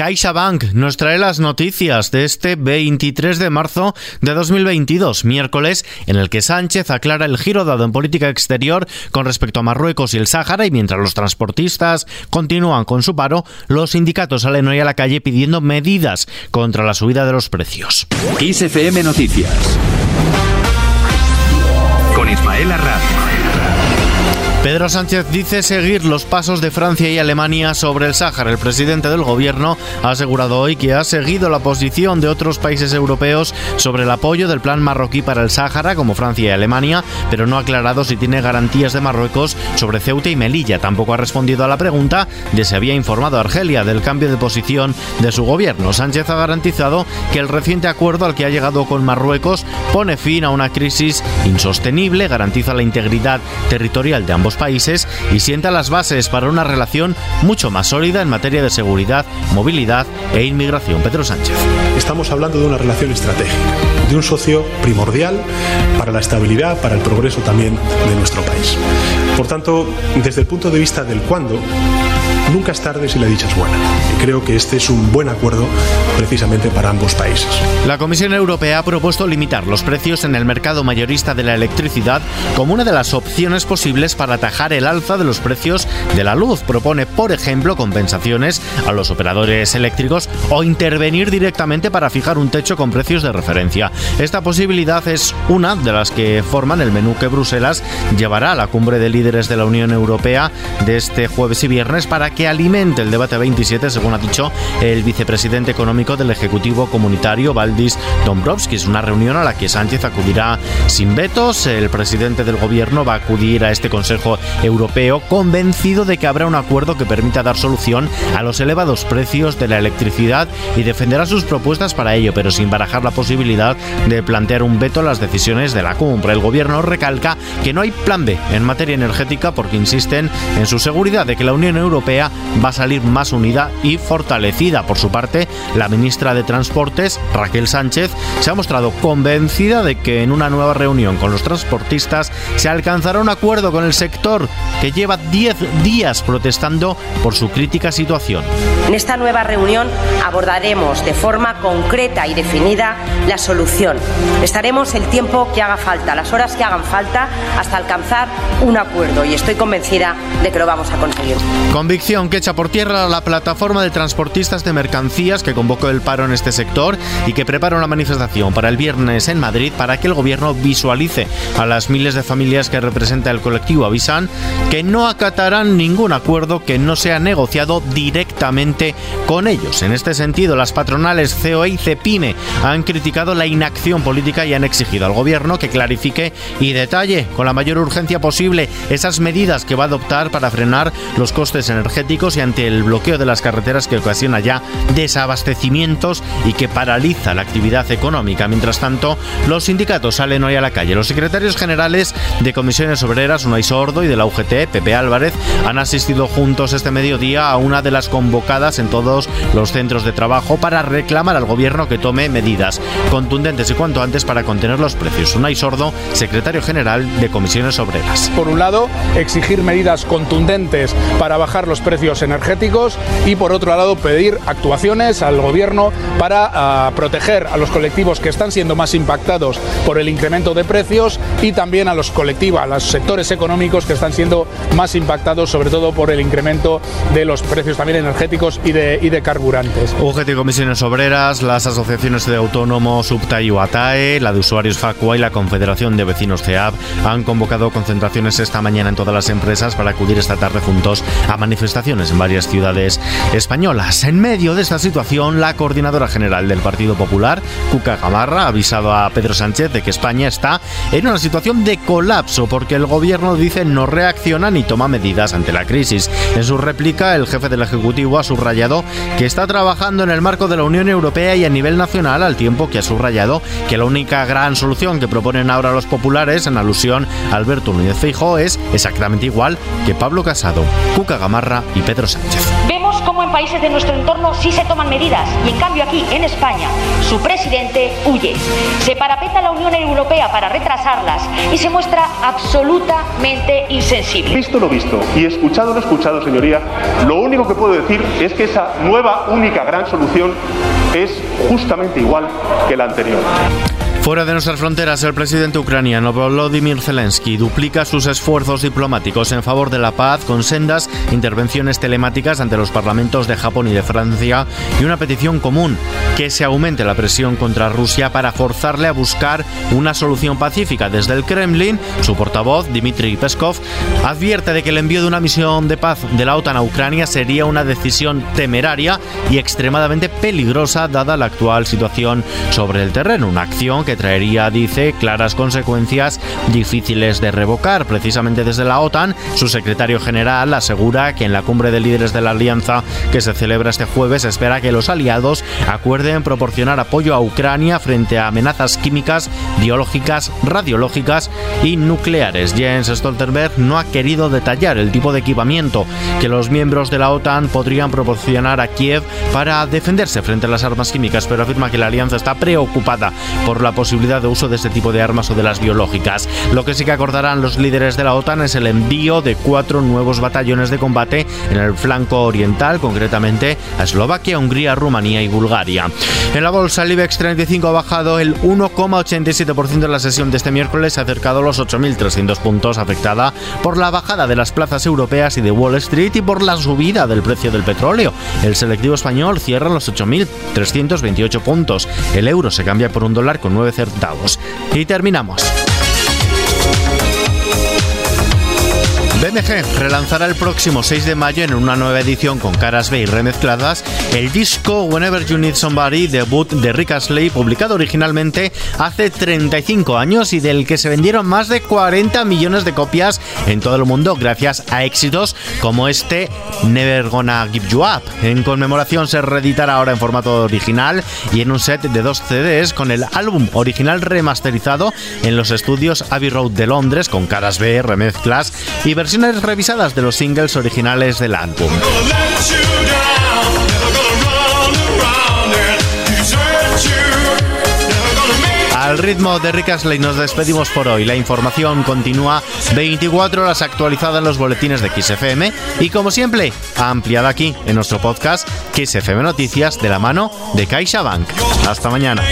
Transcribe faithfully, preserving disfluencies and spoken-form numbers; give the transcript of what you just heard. CaixaBank nos trae las noticias de este veintitrés de marzo de dos mil veintidós, miércoles, en el que Sánchez aclara el giro dado en política exterior con respecto a Marruecos y el Sáhara, y mientras los transportistas continúan con su paro, los sindicatos salen hoy a la calle pidiendo medidas contra la subida de los precios. KISS F M Noticias con Ismael Arranz. Pedro Sánchez dice seguir los pasos de Francia y Alemania sobre el Sáhara. El presidente del gobierno ha asegurado hoy que ha seguido la posición de otros países europeos sobre el apoyo del plan marroquí para el Sáhara, como Francia y Alemania, pero no ha aclarado si tiene garantías de Marruecos sobre Ceuta y Melilla. Tampoco ha respondido a la pregunta de si había informado a Argelia del cambio de posición de su gobierno. Sánchez ha garantizado que el reciente acuerdo al que ha llegado con Marruecos pone fin a una crisis insostenible, garantiza la integridad territorial de ambos países y sienta las bases para una relación mucho más sólida en materia de seguridad, movilidad e inmigración. Pedro Sánchez. Estamos hablando de una relación estratégica, de un socio primordial para la estabilidad, para el progreso también de nuestro país. Por tanto, desde el punto de vista del cuándo, nunca es tarde si la dicha es buena. Creo que este es un buen acuerdo precisamente para ambos países. La Comisión Europea ha propuesto limitar los precios en el mercado mayorista de la electricidad como una de las opciones posibles para atajar el alza de los precios de la luz. Propone, por ejemplo, compensaciones a los operadores eléctricos o intervenir directamente para fijar un techo con precios de referencia. Esta posibilidad es una de las que forman el menú que Bruselas llevará a la cumbre de líderes de la Unión Europea de este jueves y viernes para que que alimente el debate veintisiete, según ha dicho el vicepresidente económico del Ejecutivo Comunitario, Valdis Dombrovskis. Una reunión a la que Sánchez acudirá sin vetos. El presidente del gobierno va a acudir a este Consejo Europeo convencido de que habrá un acuerdo que permita dar solución a los elevados precios de la electricidad y defenderá sus propuestas para ello, pero sin barajar la posibilidad de plantear un veto a las decisiones de la cumbre. El gobierno recalca que no hay plan B en materia energética porque insisten en su seguridad de que la Unión Europea va a salir más unida y fortalecida. Por su parte, la ministra de Transportes, Raquel Sánchez, se ha mostrado convencida de que en una nueva reunión con los transportistas se alcanzará un acuerdo con el sector, que lleva diez días protestando por su crítica situación. En esta nueva reunión abordaremos de forma concreta y definida la solución. Estaremos el tiempo que haga falta, las horas que hagan falta, hasta alcanzar un acuerdo, y estoy convencida de que lo vamos a conseguir. Convicción que echa por tierra la plataforma de transportistas de mercancías que convocó el paro en este sector y que prepara una manifestación para el viernes en Madrid para que el gobierno visualice a las miles de familias que representa el colectivo. Avisan que no acatarán ningún acuerdo que no sea negociado directamente con ellos. En este sentido, las patronales C E O E y Cepime han criticado la inacción política y han exigido al gobierno que clarifique y detalle con la mayor urgencia posible esas medidas que va a adoptar para frenar los costes energéticos y ante el bloqueo de las carreteras que ocasiona ya desabastecimientos y que paraliza la actividad económica. Mientras tanto, los sindicatos salen hoy a la calle. Los secretarios generales de Comisiones Obreras, Unai Sordo, y de la U G T, Pepe Álvarez, han asistido juntos este mediodía a una de las convocadas en todos los centros de trabajo para reclamar al gobierno que tome medidas contundentes y cuanto antes para contener los precios. Unai Sordo, secretario general de Comisiones Obreras. Por un lado, exigir medidas contundentes para bajar los precios energéticos y, por otro lado, pedir actuaciones al gobierno para a, proteger a los colectivos que están siendo más impactados por el incremento de precios y también a los colectivos, a los sectores económicos que están siendo más impactados, sobre todo por el incremento de los precios también energéticos y de, y de carburantes. U G T, Comisiones Obreras, las asociaciones de autónomos UPTA y UATAE, la de usuarios FACUA y la Confederación de Vecinos CEAB han convocado concentraciones esta mañana en todas las empresas para acudir esta tarde juntos a manifestaciones en varias ciudades españolas. En medio de esta situación, la coordinadora general del Partido Popular, Cuca Gamarra, ha avisado a Pedro Sánchez de que España está en una situación de colapso porque el gobierno, dice, no reacciona ni toma medidas ante la crisis. En su réplica, el jefe del Ejecutivo ha subrayado que está trabajando en el marco de la Unión Europea y a nivel nacional, al tiempo que ha subrayado que la única gran solución que proponen ahora los populares, en alusión a Alberto Núñez Feijóo, es exactamente igual que Pablo Casado, Cuca Gamarra y Pedro Sánchez. Vemos como en países de nuestro entorno sí se toman medidas y en cambio aquí, en España, su presidente huye. Se parapeta la Unión Europea para retrasarlas y se muestra absolutamente insensible. Visto lo visto y escuchado lo escuchado, señoría, lo único que puedo decir es que esa nueva, única, gran solución es justamente igual que la anterior. Fuera de nuestras fronteras, el presidente ucraniano Volodymyr Zelensky duplica sus esfuerzos diplomáticos en favor de la paz con sendas intervenciones telemáticas ante los parlamentos de Japón y de Francia y una petición común, que se aumente la presión contra Rusia para forzarle a buscar una solución pacífica. Desde el Kremlin, su portavoz, Dmitry Peskov, advierte de que el envío de una misión de paz de la OTAN a Ucrania sería una decisión temeraria y extremadamente peligrosa dada la actual situación sobre el terreno, una acción que que traería, dice, claras consecuencias difíciles de revocar. Precisamente desde la OTAN, su secretario general asegura que en la cumbre de líderes de la alianza que se celebra este jueves, espera que los aliados acuerden proporcionar apoyo a Ucrania frente a amenazas químicas, biológicas, radiológicas y nucleares. Jens Stoltenberg no ha querido detallar el tipo de equipamiento que los miembros de la OTAN podrían proporcionar a Kiev para defenderse frente a las armas químicas, pero afirma que la alianza está preocupada por la posibilidad de uso de este tipo de armas o de las biológicas. Lo que sí que acordarán los líderes de la OTAN es el envío de cuatro nuevos batallones de combate en el flanco oriental, concretamente a Eslovaquia, Hungría, Rumanía y Bulgaria. En la bolsa, el IBEX treinta y cinco ha bajado el uno coma ochenta y siete por ciento en la sesión de este miércoles, se ha acercado a los ocho mil trescientos puntos, afectada por la bajada de las plazas europeas y de Wall Street y por la subida del precio del petróleo. El selectivo español cierra los ocho mil trescientos veintiocho puntos. El euro se cambia por un dólar con nueve centavos. Y terminamos. B M G relanzará el próximo seis de mayo en una nueva edición con caras B y remezcladas el disco Whenever You Need Somebody, debut de Rick Astley, publicado originalmente hace treinta y cinco años y del que se vendieron más de cuarenta millones de copias en todo el mundo gracias a éxitos como este Never Gonna Give You Up. En conmemoración se reeditará ahora en formato original y en un set de dos C Ds con el álbum original remasterizado en los estudios Abbey Road de Londres con caras B, remezclas y versiones revisadas de los singles originales del álbum. Al ritmo de Rick Astley nos despedimos por hoy. La información continúa veinticuatro horas actualizada en los boletines de KISS F M y, como siempre, ampliada aquí en nuestro podcast KISS F M Noticias de la mano de CaixaBank. Hasta mañana.